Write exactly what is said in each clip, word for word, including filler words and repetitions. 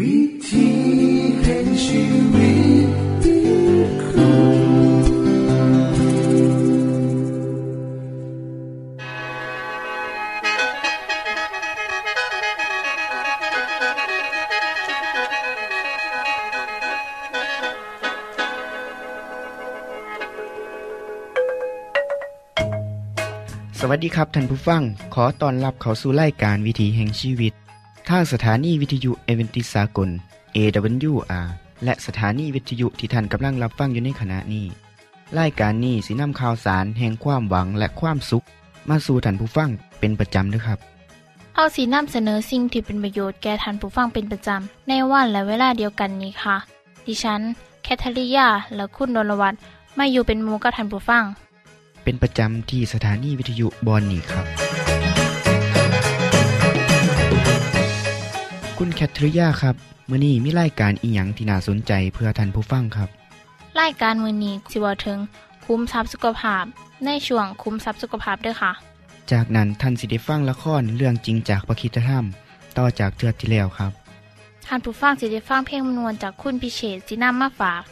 วิธีแห่งชีวิตที่คุณสวัสดีครับท่านผู้ฟังขอต้อนรับเข้าสู่รายการวิถีแห่งชีวิตทางสถานีวิทยุเอเวนติสากล เอ ดับเบิลยู อาร์ และสถานีวิทยุที่ท่านกำลังรับฟังอยู่ในขณะนี้รายการนี้สินำข่าวสารแห่งความหวังและความสุขมาสู่ท่านผู้ฟังเป็นประจำด้วยครับเอาสินำเสนอสิ่งที่เป็นประโยชน์แก่ท่านผู้ฟังเป็นประจำในวันและเวลาเดียวกันนี้ค่ะดิฉันแคทริยาและคุณดลวัฒน์มาอยู่เป็นหมู่กับท่านผู้ฟังเป็นประจำที่สถานีวิทยุบอนนี่ครับคุณแคทริยาครับมื้อนี้มีรายการอีหยังที่น่าสนใจเพื่อท่านผู้ฟังครับรายการมื้อนี้สิเว้าถึงคุ้มทรัพย์สุขภาพในช่วงคุ้มทรัพย์สุขภาพเด้อค่ะจากนั้นท่านสิได้ฟังละครเรื่องจริงจากพระคริสตธรรมต่อจากเทื่อที่แล้วครับท่านผู้ฟังสิได้ฟังเพลงมนวนจากคุณพิเชษฐ์สินำมาฝาก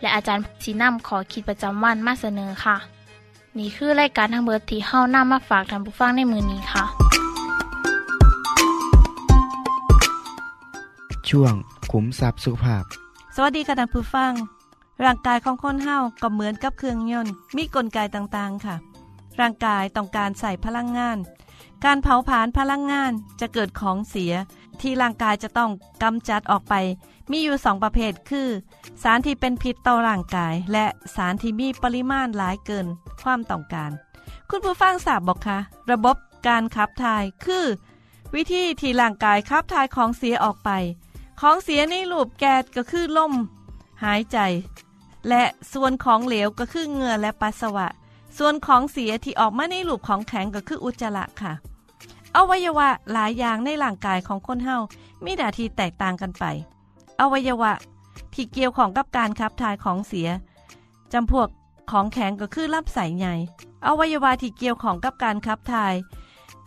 และอาจารย์สินำขอคิดประจำวันมาเสนอค่ะนี่คือรายการทางเบิร์ดที่เฮานำมาฝากท่านผู้ฟังในมื้อนี้ค่ะช่วงคุ้มทรัพย์สุขภาพสวัสดีค่ะท่านผู้ฟังร่างกายของคนเฮาก็เหมือนกับเครื่องยนต์มีกลไกต่างๆค่ะร่างกายต้องการใส่พลังงานการเผาผลาญพลังงานจะเกิดของเสียที่ร่างกายจะต้องกำจัดออกไปมีอยู่สองประเภทคือสารที่เป็นพิษต่อร่างกายและสารที่มีปริมาณหลายเกินความต้องการคุณผู้ฟังทราบบ่คะระบบการขับถ่ายคือวิธีที่ร่างกายขับถ่ายของเสียออกไปของเสียในรูปแก๊สก็คือลมหายใจและส่วนของเหลวก็คือเหงื่อและปัสสาวะส่วนของเสียที่ออกมาในรูปของแข็งก็คืออุจจาระค่ะอวัยวะหลายอย่างในร่างกายของคนเฮามีหน้าที่แตกต่างกันไปอวัยวะที่เกี่ยวข้องกับการขับถ่ายของเสียจำพวกของแข็งก็คือลำไส้ใหญ่อวัยวะที่เกี่ยวข้องกับการขับถ่าย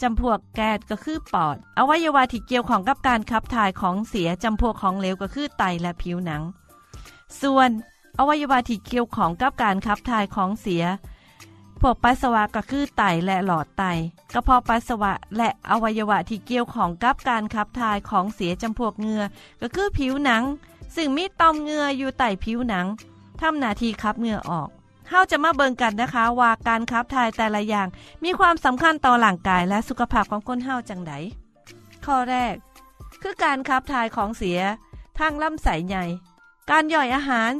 จำพวกแก๊สก็คือปอดอวัยวะที่เกี่ยวข้องกับการขับถ่ายของเสียจำพวกของเหลวก็คือไตและผิวหนังส่วนอวัยวะที่เกี่ยวข้องกับการขับถ่ายของเสียพวกปัสสาวะก็คือไตและหลอดไตกระเพาะปัสสาวะและอวัยวะที่เกี่ยวข้องกับการขับถ่ายของเสียจำพวกเหงื่อก็คือผิวหนังซึ่งมีต่อมเหงื่ออยู่ใต้ผิวหนังทำหน้าที่ขับเหงื่อออกเฮาจะมาเบิ่งกันนะคะว่าการขับถ่ายแต่ละอย่างมีความสำคัญต่อร่างกายและสุขภาพของคนเฮาจังไดข้อแรกคือการขับถ่ายของเสียทางลำไส้ใหญ่การย่อยอาหาร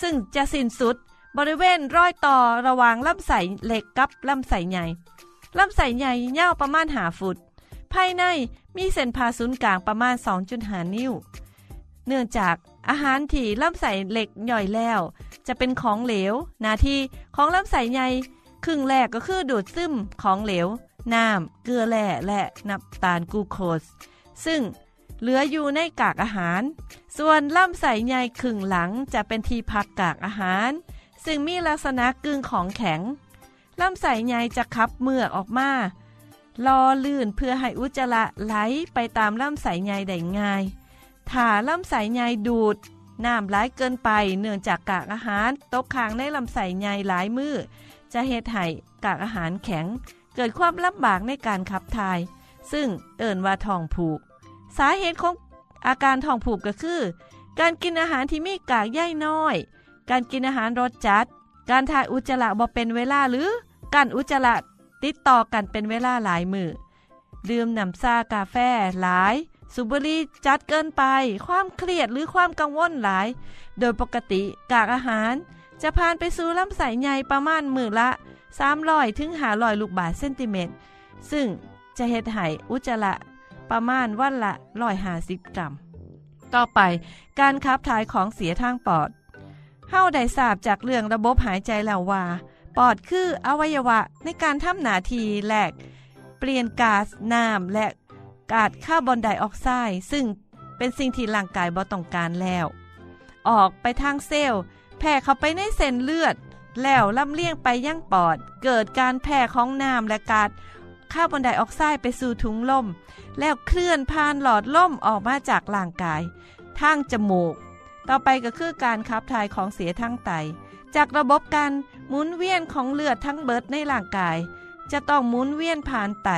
ซึ่งจะสิ้นสุดบริเวณรอยต่อระหว่างลำไส้เล็กกับลำไส้ใหญ่ลำไส้ใหญ่ยาวประมาณห้าฟุตภายในมีเส้นผ่าศูนย์กลางประมาณ สองจุดห้า นิ้วเนื่องจากอาหารที่ลำไส้เล็กย่อยแล้วจะเป็นของเหลวหน้าที่ของลำไส้ใหญ่ครึ่งแรกก็คือดูดซึมของเหลวน้ำเกลือแร่และน้ำตาลกลูโคสซึ่งเหลืออยู่ในกากอาหารส่วนลำไส้ใหญ่ครึ่งหลังจะเป็นที่พักกากอาหารซึ่งมีลักษณะกึ่งของแข็งลำไส้ใหญ่จะขับเมือกออกมาล่อลื่นเพื่อให้อุจจาระไหลไปตามลำไส้ใหญ่ได้ง่ายถ้าลำไส้ใหญ่ดูดน้ำไหลเกินไปเนื่องจากกากอาหารตกค้างในลำไส้ใหญ่หลายมื้อจะเฮ็ดให้กากอาหารแข็งเกิดความลำบากในการขับถ่ายซึ่งเอิ้นว่าท้องผูกสาเหตุของอาการท้องผูกก็คือการกินอาหารที่มีกากใยน้อยการกินอาหารรสจัดการถ่ายอุจจาระบ่เป็นเวลาหรือการอุจจาระติดต่อกันเป็นเวลาหลายมื้อดื่มน้ำชากาแฟหลายสูบบุหรี่จัดเกินไปความเครียดหรือความกังวลหลายโดยปกติกากอาหารจะผ่านไปสู่ลำไส้ใหญ่ประมาณมื้อละสามร้อยถึงห้าร้อยลูกบาศก์เซนติเมตรซึ่งจะเฮ็ดให้อุจจาระประมาณวันละหนึ่งร้อยห้าสิบกรัมต่อไปการขับถ่ายของเสียทางปอดเฮาได้ทราบจากเรื่องระบบหายใจแล้วว่าปอดคืออวัยวะในการทำหน้าที่แลกเปลี่ยนก๊าซน้ำและก๊าซคาร์บอนไดออกไซด์ซึ่งเป็นสิ่งที่ร่างกายบ่ต้องการแล้วออกไปทางเซลล์แผ่เข้าไปในเส้นเลือดแล้วลำเลียงไปยังปอดเกิดการแผ่ของน้ำและก๊าซคาร์บอนไดออกไซด์ไปสู่ถุงลมแล้วเคลื่อนผ่านหลอดลมออกมาจากร่างกาย ทางจมูกต่อไปก็คือการขับถ่ายของเสียทางไตจากระบบการหมุนเวียนของเลือดทั้งเบิดในร่างกายจะต้องหมุนเวียนผ่านไต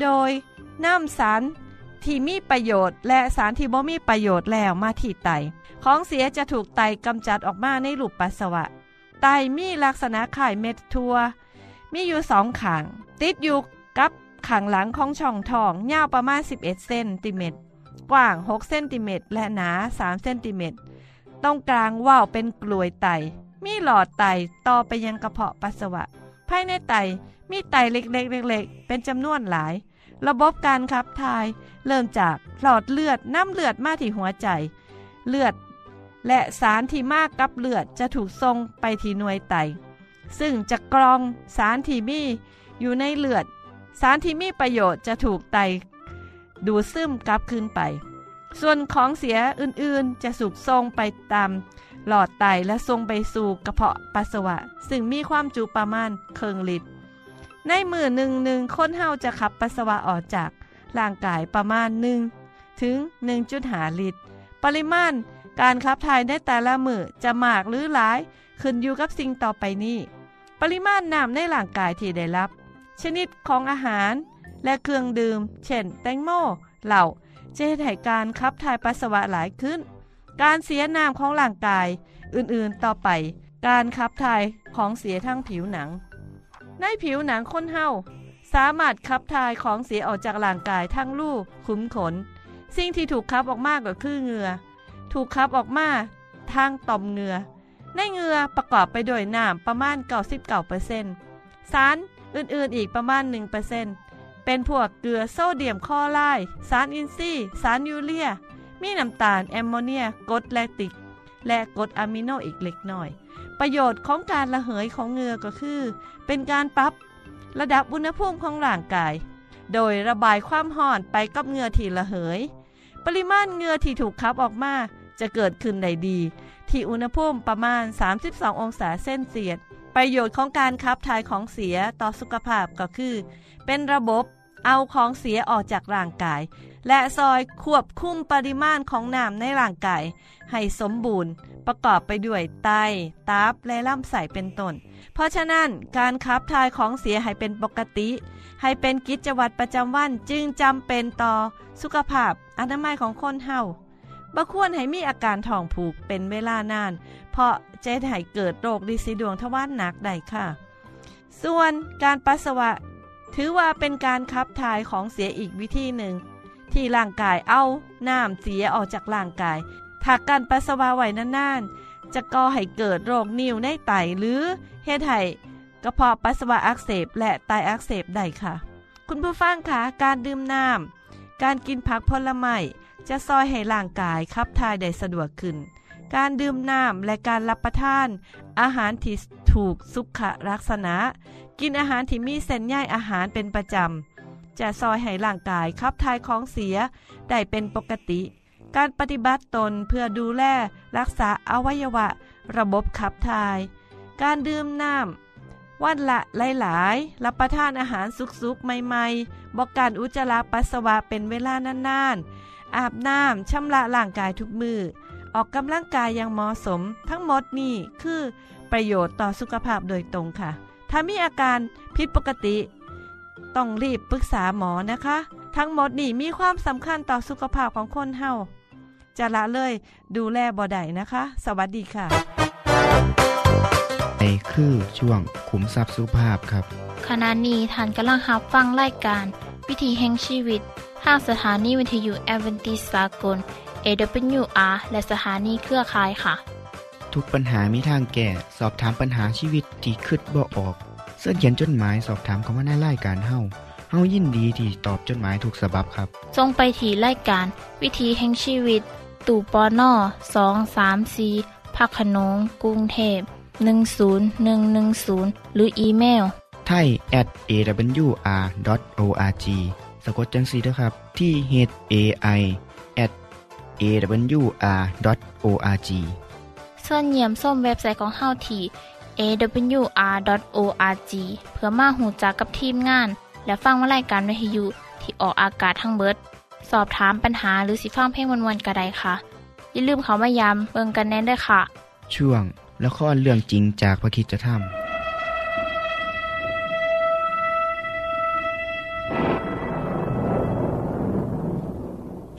โดยนำสารที่มีประโยชน์และสารที่บ่มีประโยชน์แล้วมาที่ไตของเสียจะถูกไตกำจัดออกมาในรูปปัสสาวะไตมีลักษณะคล้ายเม็ดถั่วมีอยู่สองข้างติดอยู่กับข้างหลังของช่องท้องยาวประมาณสิบเอ็ดเซนติเมตรกว้างหกเซนติเมตรและหนาสามเซนติเมตรตรงกลางว่าวเป็นกลวยไตมีหลอดไตต่อไปยังกระเพาะปัสสาวะภายในไตมีไตเล็กๆ เ, เป็นจำนวนหลายระบบการขับถ่ายเริ่มจากหลอดเลือดน้ำเลือดมาที่หัวใจเลือดและสารที่มากกับเลือดจะถูกส่งไปที่หน่วยไตซึ่งจะกรองสารที่มีอยู่ในเลือดสารที่มีประโยชน์จะถูกไตดูดซึมกลับคืนไปส่วนของเสียอื่นๆจะสูบส่งไปตามหลอดไตและส่งไปสู่กระเพาะปัสสาวะซึ่งมีความจุประมาณครึ่งลิตรในมือหนึ่งหนึ่งคนเฮาจะขับปัสสาวะออกจากร่างกายประมาณหนึ่งถึง หนึ่งจุดห้า ลิตรปริมาณการขับถ่ายในแต่ละมือจะมากหรือหลายขึ้นอยู่กับสิ่งต่อไปนี้ปริมาณน้ำในร่างกายที่ได้รับชนิดของอาหารและเครื่องดื่มเช่นแตงโมเหล้าจะเฮ็ดให้การขับถ่ายปัสสาวะหลายขึ้นการเสียน้ำของร่างกายอื่นๆต่อไปการขับถ่ายของเสียทางผิวหนังในผิวหนังคนเฮาสามารถขับถ่ายของเสียออกจากร่างกายทั้งลูกขุมขนสิ่งที่ถูกขับออกมากกว่าคือเหงื่อถูกขับออกมาทางต่อมเหงื่อในเหงื่อประกอบไปด้วยน้ำประมาณ เก้าสิบเก้าเปอร์เซ็นต์ สารอื่นๆอีกประมาณ หนึ่งเปอร์เซ็นต์ เป็นพวกเกลือโซเดียมคลอไรด์สารอินทรีย์สารยูเรียมีน้ำตาลแอมโมเนียกรดแลคติกและกรดอะมิโนอีกเล็กน้อยประโยชน์ของการระเหยของเหงื่อก็คือเป็นการปรับระดับอุณหภูมิของร่างกายโดยระบายความร้อนไปกับเหงื่อที่ระเหยปริมาณเหงื่อที่ถูกขับออกมาจะเกิดขึ้นได้ดีที่อุณหภูมิประมาณสามสิบสององศาเซนเซียสประโยชน์ของการขับถ่ายของเสียต่อสุขภาพก็คือเป็นระบบเอาของเสียออกจากร่างกายและซอยควบคุมปริมาณของน้ำในร่างกายให้สมบูรณ์ประกอบไปด้วยไตตับและลำไส้เป็นต้นเพราะฉะนั้นการขับถ่ายของเสียให้เป็นปกติให้เป็นกิจวัตรประจำวันจึงจำเป็นต่อสุขภาพอนามัยของคนเฮาบ่ควรให้มีอาการท้องผูกเป็นเวลานานเพราะจะให้เกิดโรคดิสีดวงทวารหนักได้ค่ะส่วนการปัสสาวะถือว่าเป็นการขับถ่ายของเสียอีกวิธีหนึ่งที่ร่างกายเอาน้ำเสียออกจากร่างกายถ้าการปัสสาวะไว้นานๆจะก่อให้เกิดโรคนิ่วในไตหรือเฮ็ดให้กระเพาะปัสสาวะอักเสบและไตอักเสบได้ค่ะคุณผู้ฟังคะการดื่มน้ำการกินผักผลไม้จะซอยให้ร่างกายขับถ่ายได้สะดวกขึ้นการดื่มน้ำและการรับประทานอาหารที่ถูกสุขลักษณะกินอาหารที่มีเส้นใยอาหารเป็นประจำจะซอยให้ร่างกายขับถ่ายของเสียได้เป็นปกติการปฏิบัติตนเพื่อดูแลรักษาอวัยวะระบบขับถ่ายการดื่มน้ำวันละหลายๆรับประทานอาหารสุกๆใหม่ๆบอกการอุจจาระปัสสาวะเป็นเวลานานๆอาบน้ำชำระร่างกายทุกมือออกกำลังกายอย่างเหมาะสมทั้งหมดนี่คือประโยชน์ต่อสุขภาพโดยตรงค่ะถ้ามีอาการผิดปกติต้องรีบปรึกษาหมอนะคะทั้งหมดนี่มีความสำคัญต่อสุขภาพของคนเฮาจะละเลยดูแลบ่ได้นะคะสวัสดีค่ะในคือช่วงขุมทรัพย์สุขภาพครับขณะนี้ท่านกำลังรับฟังรายการวิถีแห่งชีวิตทางสถานีวิทยุแอดเวนทิสต์สากลเอ ดับเบิลยู อาร์ และสถานีเครือข่ายค่ะทุกปัญหามีทางแก้สอบถามปัญหาชีวิตที่คิดบ่ออกเสิร์ชเขียนจดหมายสอบถามเข้ามาในรายการเฮาเฮายินดีที่ตอบจดหมายทุกฉบับครับส่งไปที่รายการวิถีแห่งชีวิตตู่ปนสอง สาม สี่ภาคขนงกรุงเทพหนึ่ง ศูนย์ หนึ่ง หนึ่ง ศูนย์หรืออีเมล ไทย แอท เอ ดับเบิลยู อาร์ ดอท โอ อาร์ จี สะกดจังซี่เด้อครับที่ เอช เอ ไอ แอท เอ ดับเบิลยู อาร์ ดอท โอ อาร์ จี เชิญเยี่ยมชมเว็บไซต์ของเฮาที่ เอ ดับเบิลยู อาร์ ดอท โอ อาร์ จี เพื่อมาหูจักกับทีมงานและฟังวารายการวิทยุที่ออกอากาศทั้งเบิดสอบถามปัญหาหรือสิฟังเพลงม่วนๆก็ได้ค่ะ อย่าลืมเขามายามเบิ่งกันแน่นด้วยค่ะช่วงละครเรื่องจริงจากพระคริสตธรรม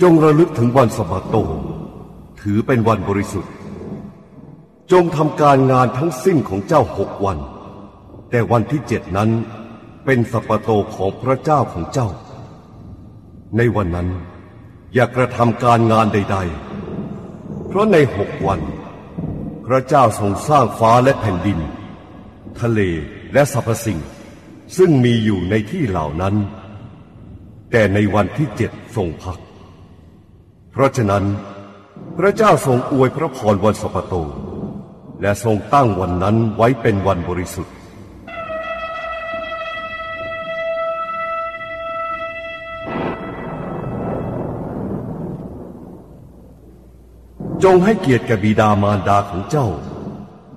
จงระลึกถึงวันสะบาโตถือเป็นวันบริสุทธิ์จงทำการงานทั้งสิ้นของเจ้าหกวันแต่วันที่เจ็ดนั้นเป็นสะบาโตของพระเจ้าของเจ้าในวันนั้นอย่ากระทำการงานใดๆเพราะในหกวันพระเจ้าทรงสร้างฟ้าและแผ่นดินทะเลและสรรพสิ่งซึ่งมีอยู่ในที่เหล่านั้นแต่ในวันที่เจ็ดทรงพักเพราะฉะนั้นพระเจ้าทรงอวยพระพรวันสะบาโตและทรงตั้งวันนั้นไว้เป็นวันบริสุทธิ์จงให้เกียรติแก่บิดามารดาของเจ้า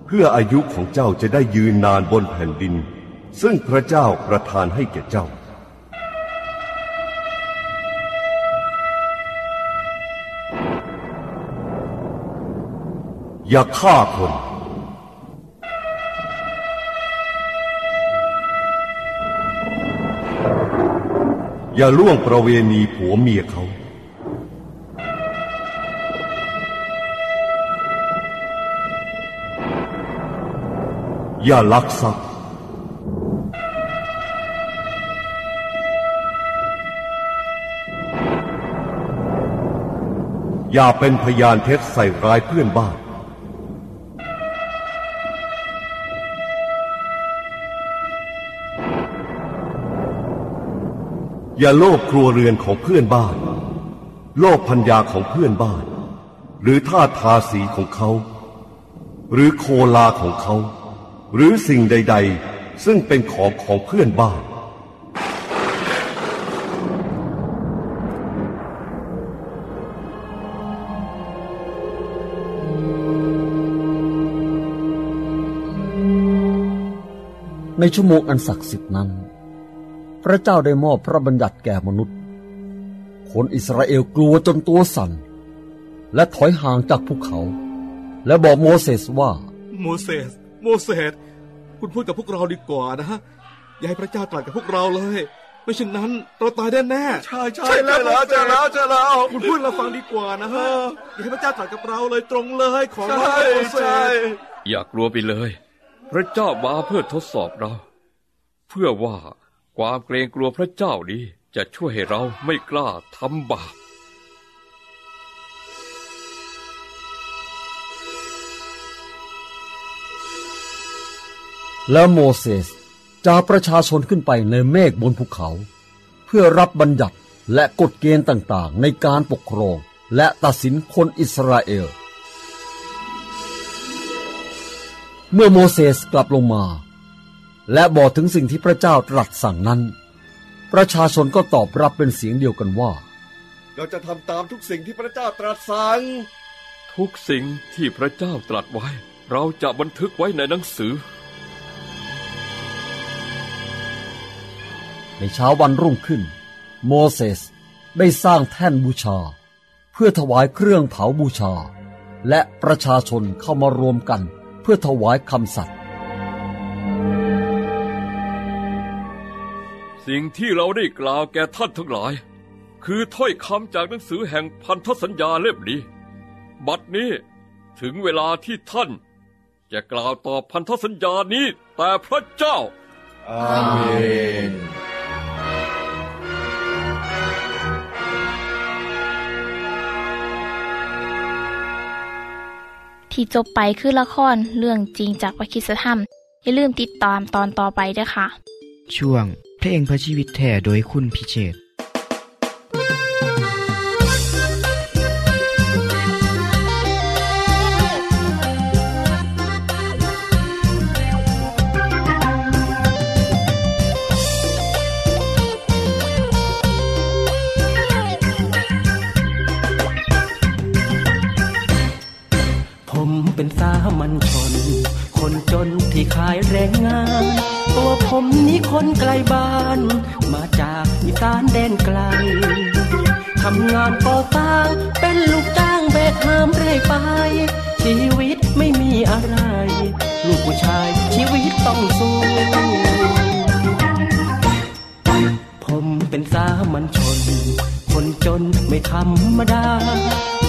เพื่ออายุของเจ้าจะได้ยืนนานบนแผ่นดินซึ่งพระเจ้าประทานให้แก่เจ้าอย่าฆ่าคนอย่าล่วงประเวณีผัวเมียเขาอย่าลักทรัพย์อย่าเป็นพยานเท็จใส่ร้ายเพื่อนบ้านอย่าโลภครัวเรือนของเพื่อนบ้านโลภพัญญาของเพื่อนบ้านหรือทาสทาสีของเขาหรือโคลาของเขาหรือสิ่งใดๆซึ่งเป็นของของเพื่อนบ้านในชั่วโมงอันศักดิ์สิทธิ์นั้นพระเจ้าได้มอบพระบัญญัติแก่มนุษย์คนอิสราเอลกลัวจนตัวสั่นและถอยห่างจากภูเขาและบอกโมเสสว่าโมเสสโมเสสคุณพูดกับพวกเราดีกว่านะอย่าให้พระเจ้าตรัสกับพวกเราเลยไม่เช่นนั้นเราตายแน่แน่ใช่ใช่แล้วแล้วจะแล้วจะแล้วคุณพูดเราฟังดีกว่านะฮะอย่าให้พระเจ้าตรัสกับเราเลยตรงเลยขอร้องโมเสสอย่ากลัวไปเลยพระเจ้ามาเพื่อทดสอบเราเพื่อว่าความเกรงกลัวพระเจ้านี้จะช่วยให้เราไม่กล้าทำบาปแล้วโมเสสจะประชาชนขึ้นไปในเมฆบนภูเขาเพื่อรับบัญญัติและกฎเกณฑ์ต่างๆในการปกครองและตัดสินคนอิสราเอลเมื่อโมเสสกลับลงมาและบอกถึงสิ่งที่พระเจ้าตรัสสั่งนั้นประชาชนก็ตอบรับเป็นเสียงเดียวกันว่าเราจะทำตามทุกสิ่งที่พระเจ้าตรัสสั่งทุกสิ่งที่พระเจ้าตรัสไว้เราจะบันทึกไว้ในหนังสือในเช้าวันรุ่งขึ้นโมเสสได้สร้างแท่นบูชาเพื่อถวายเครื่องเผาบูชาและประชาชนเข้ามารวมกันเพื่อถวายคำสัตย์สิ่งที่เราได้กล่าวแก่ท่านทั้งหลายคือถ้อยคำจากหนังสือแห่งพันธสัญญาเล่มนี้บัดนี้ถึงเวลาที่ท่านจะกล่าวต่อพันธสัญญานี้แต่พระเจ้าอาเมนที่จบไปคือละครเรื่องจริงจากพระคริสตธรรมอย่าลืมติดตามตอนต่อไปด้วยค่ะช่วงเพลงพระชีวิตแท้โดยคุณพิเชษฐ์เป็นสามัญชนคนจนที่ขายแรงงานตัวผมนี้คนไกลบ้านมาจากอีสานแดนไกลทำงานก่อสร้างเป็นลูกจ้างแบกหามเร่ ายชีวิตไม่มีอะไรลูกผู้ชายชีวิตต้องสู้ผมเป็นสามัญชนคนจนไม่ธรรมดา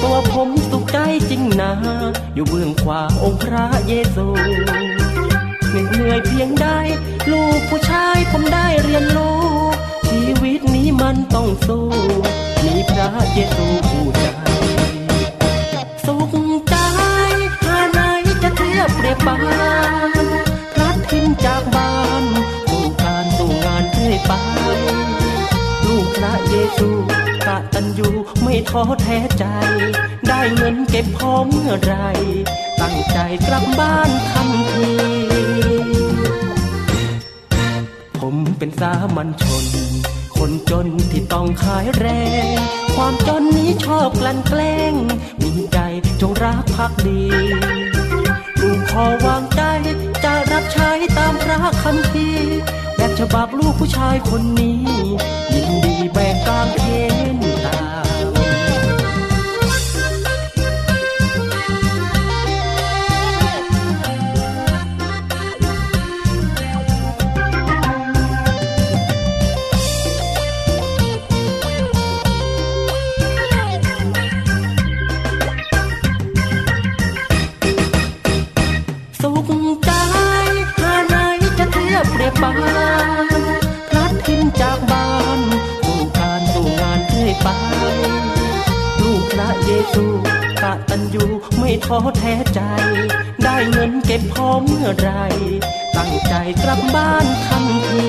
ตัวผมสุขใจจริงนะอยู่เบื้องขวาองค์พระเยซูเหนื่อยเพียงใดลูกผู้ชายผมได้เรียนรู้ชีวิตนี้มันต้องสู้มีพระเยซูผู้ใจสุขใจหาไหนจะเทียบเรียบปานพลัดถิ่นจากบ้านสู่การสู่งานเรื่อยไปลูกพระเยซูกตัญญูไม่ท้อแท้ใจได้เงินเก็บพอเมื่อไรตั้งใจกลับบ้านทันทีผมเป็นสามัญชนคนจนที่ต้องขายแรงความจนนี้ชอบกลั่นแกล้งมีใจจงรักภักดีลูกขอวางใจจะรับใช้ตามพระคัมภีร์แบบฉบับลูกผู้ชายคนนี้ยินดีแบ่งกางเขนตาพลัดถิ่นจากบ้านสู่การสู่งานเรื่อยไปลูกพระเยซูกตัญญูไม่ท้อแท้ใจได้เงินเก็บพอเมื่อไรตั้งใจกลับบ้านทันที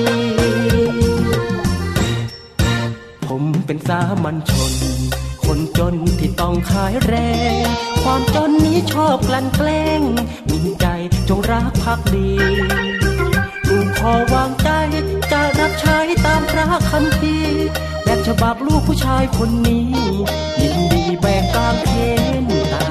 ผมเป็นสามัญชนคนจนที่ต้องขายแรงความจนนี้ชอบกลั่นแกล้งมีใจจงรักภักดีลูกขอวางใจจะรับใช้ตามพระคัมภีร์แบบฉบับลูกผู้ชายคนนี้ยินดีแบ่งกางเขนตา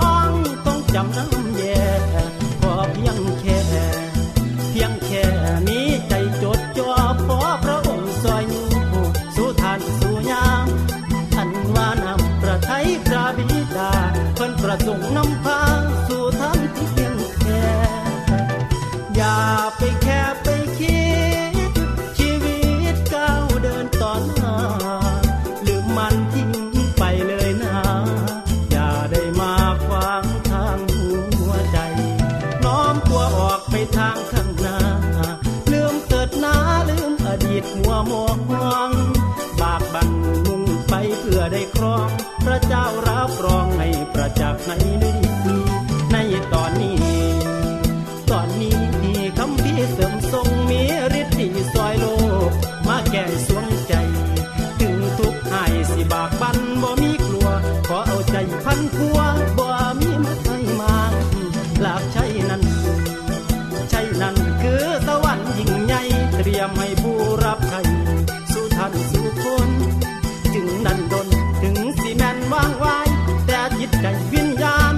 ถึงนั่นดนถึงสิแม่นว่างไว้แต่จิตใจวิญญาณ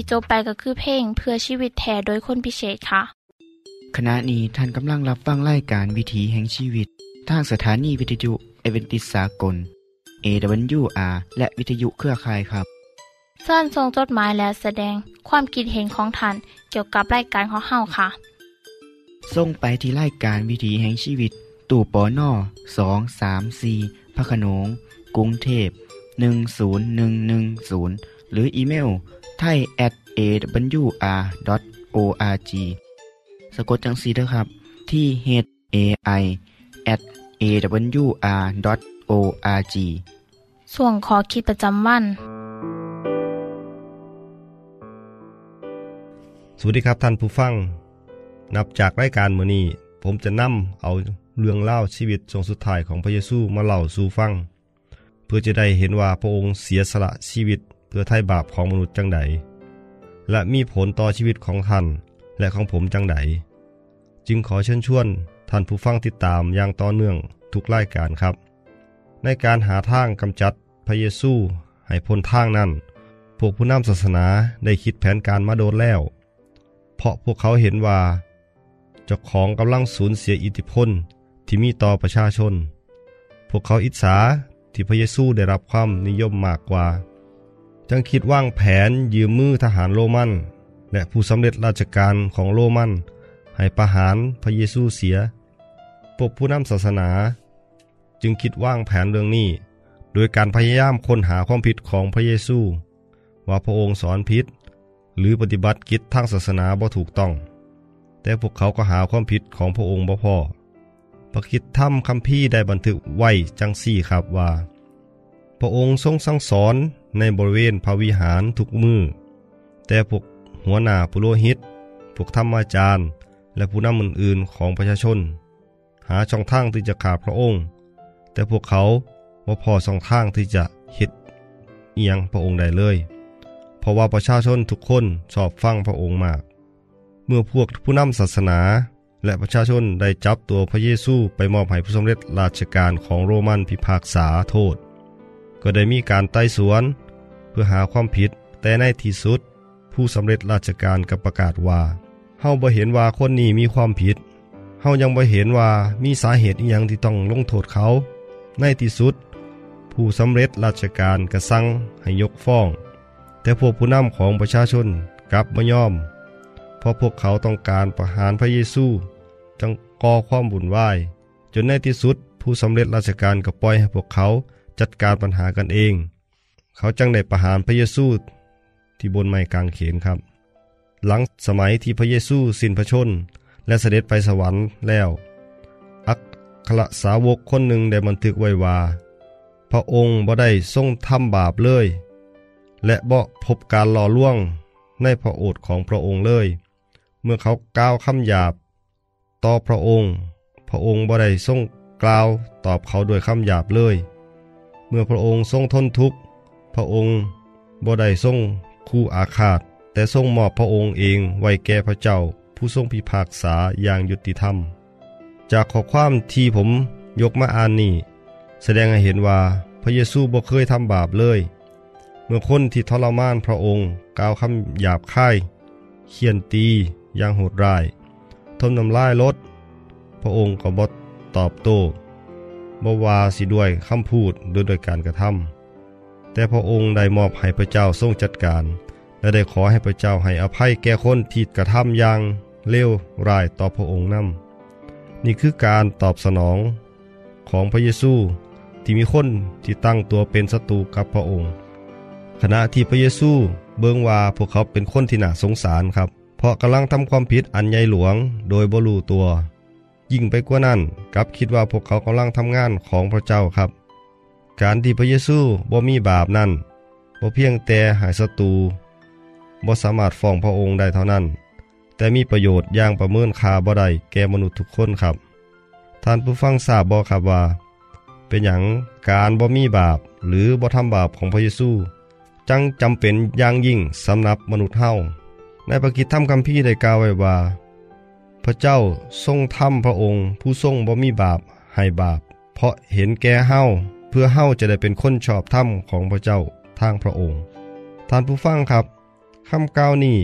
ที่จบไปก็คือเพลงเพื่อชีวิตแท้โดยคนพิเศษค่ะขณะนี้ท่านกำลังรับฟังรายการวิถีแห่งชีวิตทางสถานีวิทยุเอเวนติสากล เอ ดับเบิลยู อาร์ และวิทยุเครือข่ายครับเชิญส่งจดหมายและแสดงความคิดเห็นของท่านเกี่ยวกับรายการของเฮาค่ะส่งไปที่รายการวิถีแห่งชีวิตตู้ปนสอง สาม สี่พระโขนงกรุงเทพหนึ่ง ศูนย์ หนึ่ง หนึ่ง ศูนย์หรืออีเมล ไทย แอท เอ ดับเบิลยู อาร์ ดอท โอ อาร์ จี สะกดจังสีด้วยครับที่ เอช เอ ไอ แอท เอ ดับเบิลยู อาร์ ดอท โอ อาร์ จี ส่วนขอคิดประจำวันสวัสดีครับท่านผู้ฟังนับจากรายการมื้อนี้ผมจะนำเอาเรื่องเล่าชีวิตช่วงสุดท้ายของพระเยซูมาเล่าสู่ฟังเพื่อจะได้เห็นว่าพระองค์เสียสละชีวิตเพื่อไถ่บาปของมนุษย์จังใดและมีผลต่อชีวิตของท่านและของผมจังใดจึงขอเชิญชวนท่านผู้ฟังติดตามอย่างต่อเนื่องทุกรายการครับในการหาทางกำจัดพระเยซูให้พ้นทางนั้นพวกผู้นำศาสนาได้คิดแผนการมาโดนแล้วเพราะพวกเขาเห็นว่าเจ้าของกำลังสูญเสียอิทธิพลที่มีต่อประชาชนพวกเขาอิจฉาที่พระเยซูได้รับความนิยมมากกว่าจึงคิดวางแผนยืมมือทหารโรมันและผู้สำเร็จราชการของโรมันให้ประหารพระเยซูเสียพวกผู้นำศาสนาจึงคิดวางแผนเรื่องนี้โดยการพยายามค้นหาความผิดของพระเยซูว่าพระองค์สอนผิดหรือปฏิบัติกิจทางศาสนาบ่ถูกต้องแต่พวกเขาก็หาความผิดของพระองค์บ่พอพระคริสตธรรมคัมภีร์ได้บันทึกไว้จังซี่ครับว่าพระองค์ทรงสั่งสอนในบริเวณพระวิหารทุกมื้อแต่พวกหัวหน้าปุโรหิตพวกธรรมาจารย์และผู้นำอื่นๆของประชาชนหาช่องทางที่จะฆ่าพระองค์แต่พวกเขาบ่พอช่องทางที่จะเฮ็ดอิหยังพระองค์ได้เลยเพราะว่าประชาชนทุกคนชอบฟังพระองค์มากเมื่อพวกผู้นำศาสนาและประชาชนได้จับตัวพระเยซูไปมอบให้ผู้สำเร็จราชการของโรมันพิพากษาโทษก็ได้มีการไต่สวนเพื่อหาความผิดแต่ในที่สุดผู้สำเร็จราชการก็ประกาศว่าเฮาบ่เห็นว่าคนนี้มีความผิดเฮายังบ่เห็นว่ามีสาเหตุอิหยังที่ต้องลงโทษเขาในที่สุดผู้สำเร็จราชการก็สั่งให้ยกฟ้องแต่พวกผู้นำของประชาชนกลับบ่ยอมเพราะพวกเขาต้องการประหารพระเยซูจึงก่อความวุ่นวายจนในที่สุดผู้สำเร็จราชการก็ปล่อยให้พวกเขาจัดการปัญหากันเองเขาจึงได้ประหารพระเยซูที่บนไม้กางเขนครับหลังสมัยที่พระเยซูสิ้นพระชนและเสด็จไปสวรรค์แล้วอัครสาวกคนหนึ่งได้บันทึกไว้ว่าพระองค์บ่ได้ทรงทำบาปเลยและบ่พบการหล่อล่วงในพระโอษฐ์ของพระองค์เลยเมื่อเขากล่าวคำหยาบต่อพระองค์พระองค์บ่ได้ทรงกล่าวตอบเขาด้วยคำหยาบเลยเมื่อพระองค์ทรงทนทุกข์พระองค์บ่ได้ทรงคู่อาฆาตแต่ทรงมอบพระองค์เองไว้แก่พระเจ้าผู้ทรงพิพากษาอย่างยุติธรรมจากข้อความที่ผมยกมาอ่านนี้แสดงให้เห็นว่าพระเยซูบ่เคยทำบาปเลยเมื่อคนที่ทรมานพระองค์กล่าวคำหยาบคายเขียนตีอย่างโหดร้ายทมน้ำลายลดพระองค์ก็บ่ตอบโต้บ่ว่าสิด้วยคำพูดหรือโดยการกระทำแต่พระองค์ได้มอบให้พระเจ้าทรงจัดการและได้ขอให้พระเจ้าให้อภัยแก่คนที่กระทำอย่างเลวร้ายต่อพระองค์นั่นนี่คือการตอบสนองของพระเยซูที่มีคนที่ตั้งตัวเป็นศัตรูกับพระองค์ขณะที่พระเยซูเบิ่งว่าพวกเขาเป็นคนที่น่าสงสารครับเพราะกำลังทำความผิดอันใหญ่หลวงโดยบ่รู้ตัวยิ่งไปกว่านั้นกลับคิดว่าพวกเขากำลังทำงานของพระเจ้าครับการที่พระเยซูบ่มีบาปนั้นบ่เพียงแต่หายศัตรูบ่สามารถฟ้องพระองค์ได้เท่านั้นแต่มีประโยชน์อย่างประเมินค่าบ่ได้แก่มนุษย์ทุกคนครับท่านผู้ฟังทราบบ่ครับว่าเป็นหยังการบ่มีบาปหรือบ่ทำบาปของพระเยซูจังจำเป็นอย่างยิ่งสำหรับมนุษย์เฮาในพระกิจธรรมคัมภีร์ได้กล่าวไว้ว่าพระเจ้าทรงทำพระองค์ผู้ทรงบ่มีบาปให้บาปเพราะเห็นแก่เฮาเพื่อเฮาจะได้เป็นคนชอบธรรมของพระเจ้าทางพระองค์ท่านผู้ฟังครับ คำกล่าวนี้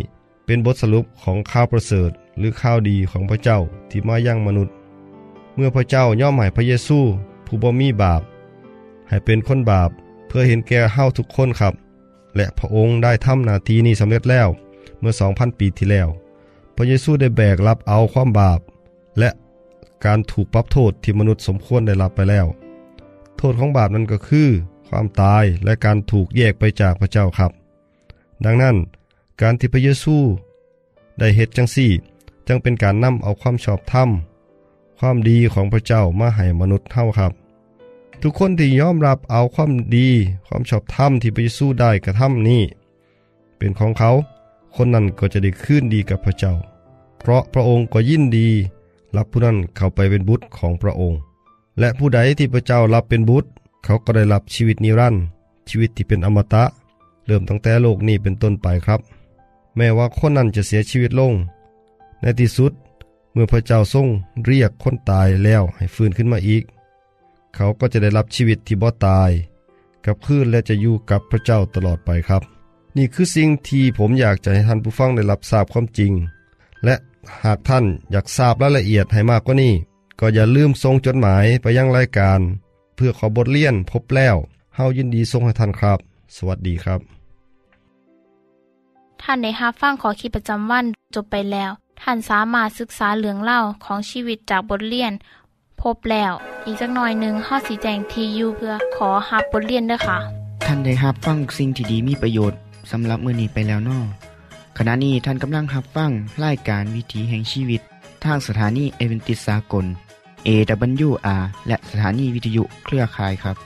เป็นบทสรุปของข่าวประเสริฐหรือข่าวดีของพระเจ้าที่มายั่งมนุษย์เมื่อพระเจ้าย่อมให้พระเยซูผู้บ่มีบาปให้เป็นคนบาปเพื่อเห็นแก่เฮาทุกคนครับและพระองค์ได้ทำหน้าที่นี้สำเร็จแล้วเมื่อ สองพัน ปีที่แล้วพระเยซูได้แบกรับเอาความบาปและการถูกปรับโทษที่มนุษย์สมควรได้รับไปแล้วโทษของบาปนั้นก็คือความตายและการถูกแยกไปจากพระเจ้าครับดังนั้นการที่พระเยซูได้เฮ็ดจังซี่จึงเป็นการนำเอาความชอบธรรมความดีของพระเจ้ามาให้มนุษย์เฮาครับทุกคนที่ยอมรับเอาความดีความชอบธรรมที่พระเยซูได้กระทำนี้เป็นของเขาคนนั้นก็จะได้คืนดีกับพระเจ้าเพราะพระองค์ก็ยินดีรับผู้นั้นเข้าไปเป็นบุตรของพระองค์และผู้ใดที่พระเจ้ารับเป็นบุตรเขาก็ได้รับชีวิตนิรันดร์ชีวิตที่เป็นอมตะเริ่มตั้งแต่โลกนี้เป็นต้นไปครับแม้ว่าคนนั้นจะเสียชีวิตลงในที่สุดเมื่อพระเจ้าทรงเรียกคนตายแล้วให้ฟื้นขึ้นมาอีกเขาก็จะได้รับชีวิตที่บ่ตายกลับคืนและจะอยู่กับพระเจ้าตลอดไปครับนี่คือสิ่งที่ผมอยากจะให้ท่านผู้ฟังได้รับทราบความจริงและหากท่านอยากทราบรายละเอียดให้มากกว่านี้ก็อย่าลืมส่งจดหมายไปยังรายการเพื่อขอบทเรียนพบแล้วเฮายินดีส่งให้ท่านครับสวัสดีครับท่านได้รับฟังขอคิดประจำวันจบไปแล้วท่านสามารถศึกษาเรื่องเล่าของชีวิตจากบทเรียนพบแล้วอีกสักหน่อยหนึ่งข้อสีแจงทียูเพื่อขอรับบทเรียนด้วยค่ะท่านได้รับฟังสิ่งที่ดีมีประโยชน์สำหรับมื้อนี้ไปแล้วน้อขณะนี้ท่านกำลังรับฟังรายการวิถีแห่งชีวิตทางสถานีเอเวนติสากล เอ ดับเบิลยู อาร์ และสถานีวิทยุเครือข่ายครับ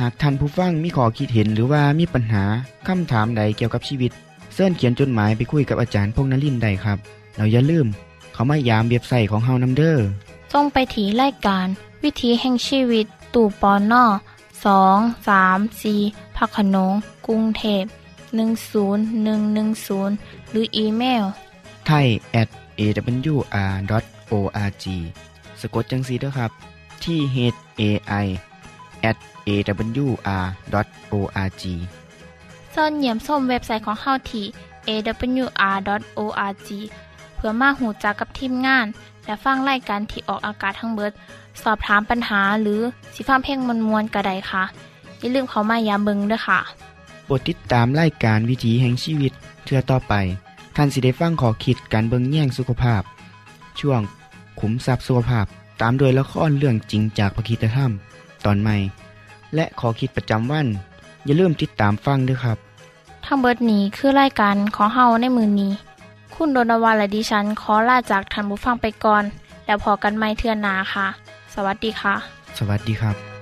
หากท่านผู้ฟังมีข้อคิดเห็นหรือว่ามีปัญหาคำถามใดเกี่ยวกับชีวิตเชิญเขียนจดหมายไปคุยกับอาจารย์พงษ์นฤมลได้ครับเราอย่าลืมเข้ามายามเว็บไซต์ของเฮานำเด้อส่งไปที่รายการวิถีแห่งชีวิตตู่ปอนอสอง สาม สี่พักขนงกรุงเทพหนึ่ง ศูนย์ หนึ่ง หนึ่ง ศูนย์หรืออีเมล ไทย แอท เอ ดับเบิลยู อาร์ ดอท โอ อาร์ จี สะกดจังซี่เด้อครับที่ เอช เอ ไอ แอท เอ ดับเบิลยู อาร์ ดอท โอ อาร์ จี ส่วนเหยี่ยมส้มเว็บไซต์ของเฮาที่ เอ ดับเบิลยู อาร์ ดอท โอ อาร์ จี เพื่อมาหูจักกับทีมงานและฟังรายการที่ออกอากาศทั้งเบิดสอบถามปัญหาหรือสิฟ้าเพ่งมวลมวลกระไดค่ะอย่าลืมเขามายาเบิงด้วยค่ะโปรดติดตามรายการวิถีแห่งชีวิตเทื่อต่อไปท่านสิได้ฟังขอคิดการเบิ่งแย่งสุขภาพช่วงขุมทรัพย์สุขภาพตามโดยละครเรื่องจริงจากพระคีตธรรมตอนใหม่และขอคิดประจำวันอย่าลืมติดตามฟังด้วยครับทั้งเบิดนี้คือรายการของเฮาในมื้อนี้คุณโดนวาและดิฉันขอลาจากท่านผู้ฟังไปก่อนแล้วพอกันใหม่เทื่อหน้าค่ะสวัสดีค่ะสวัสดีครับ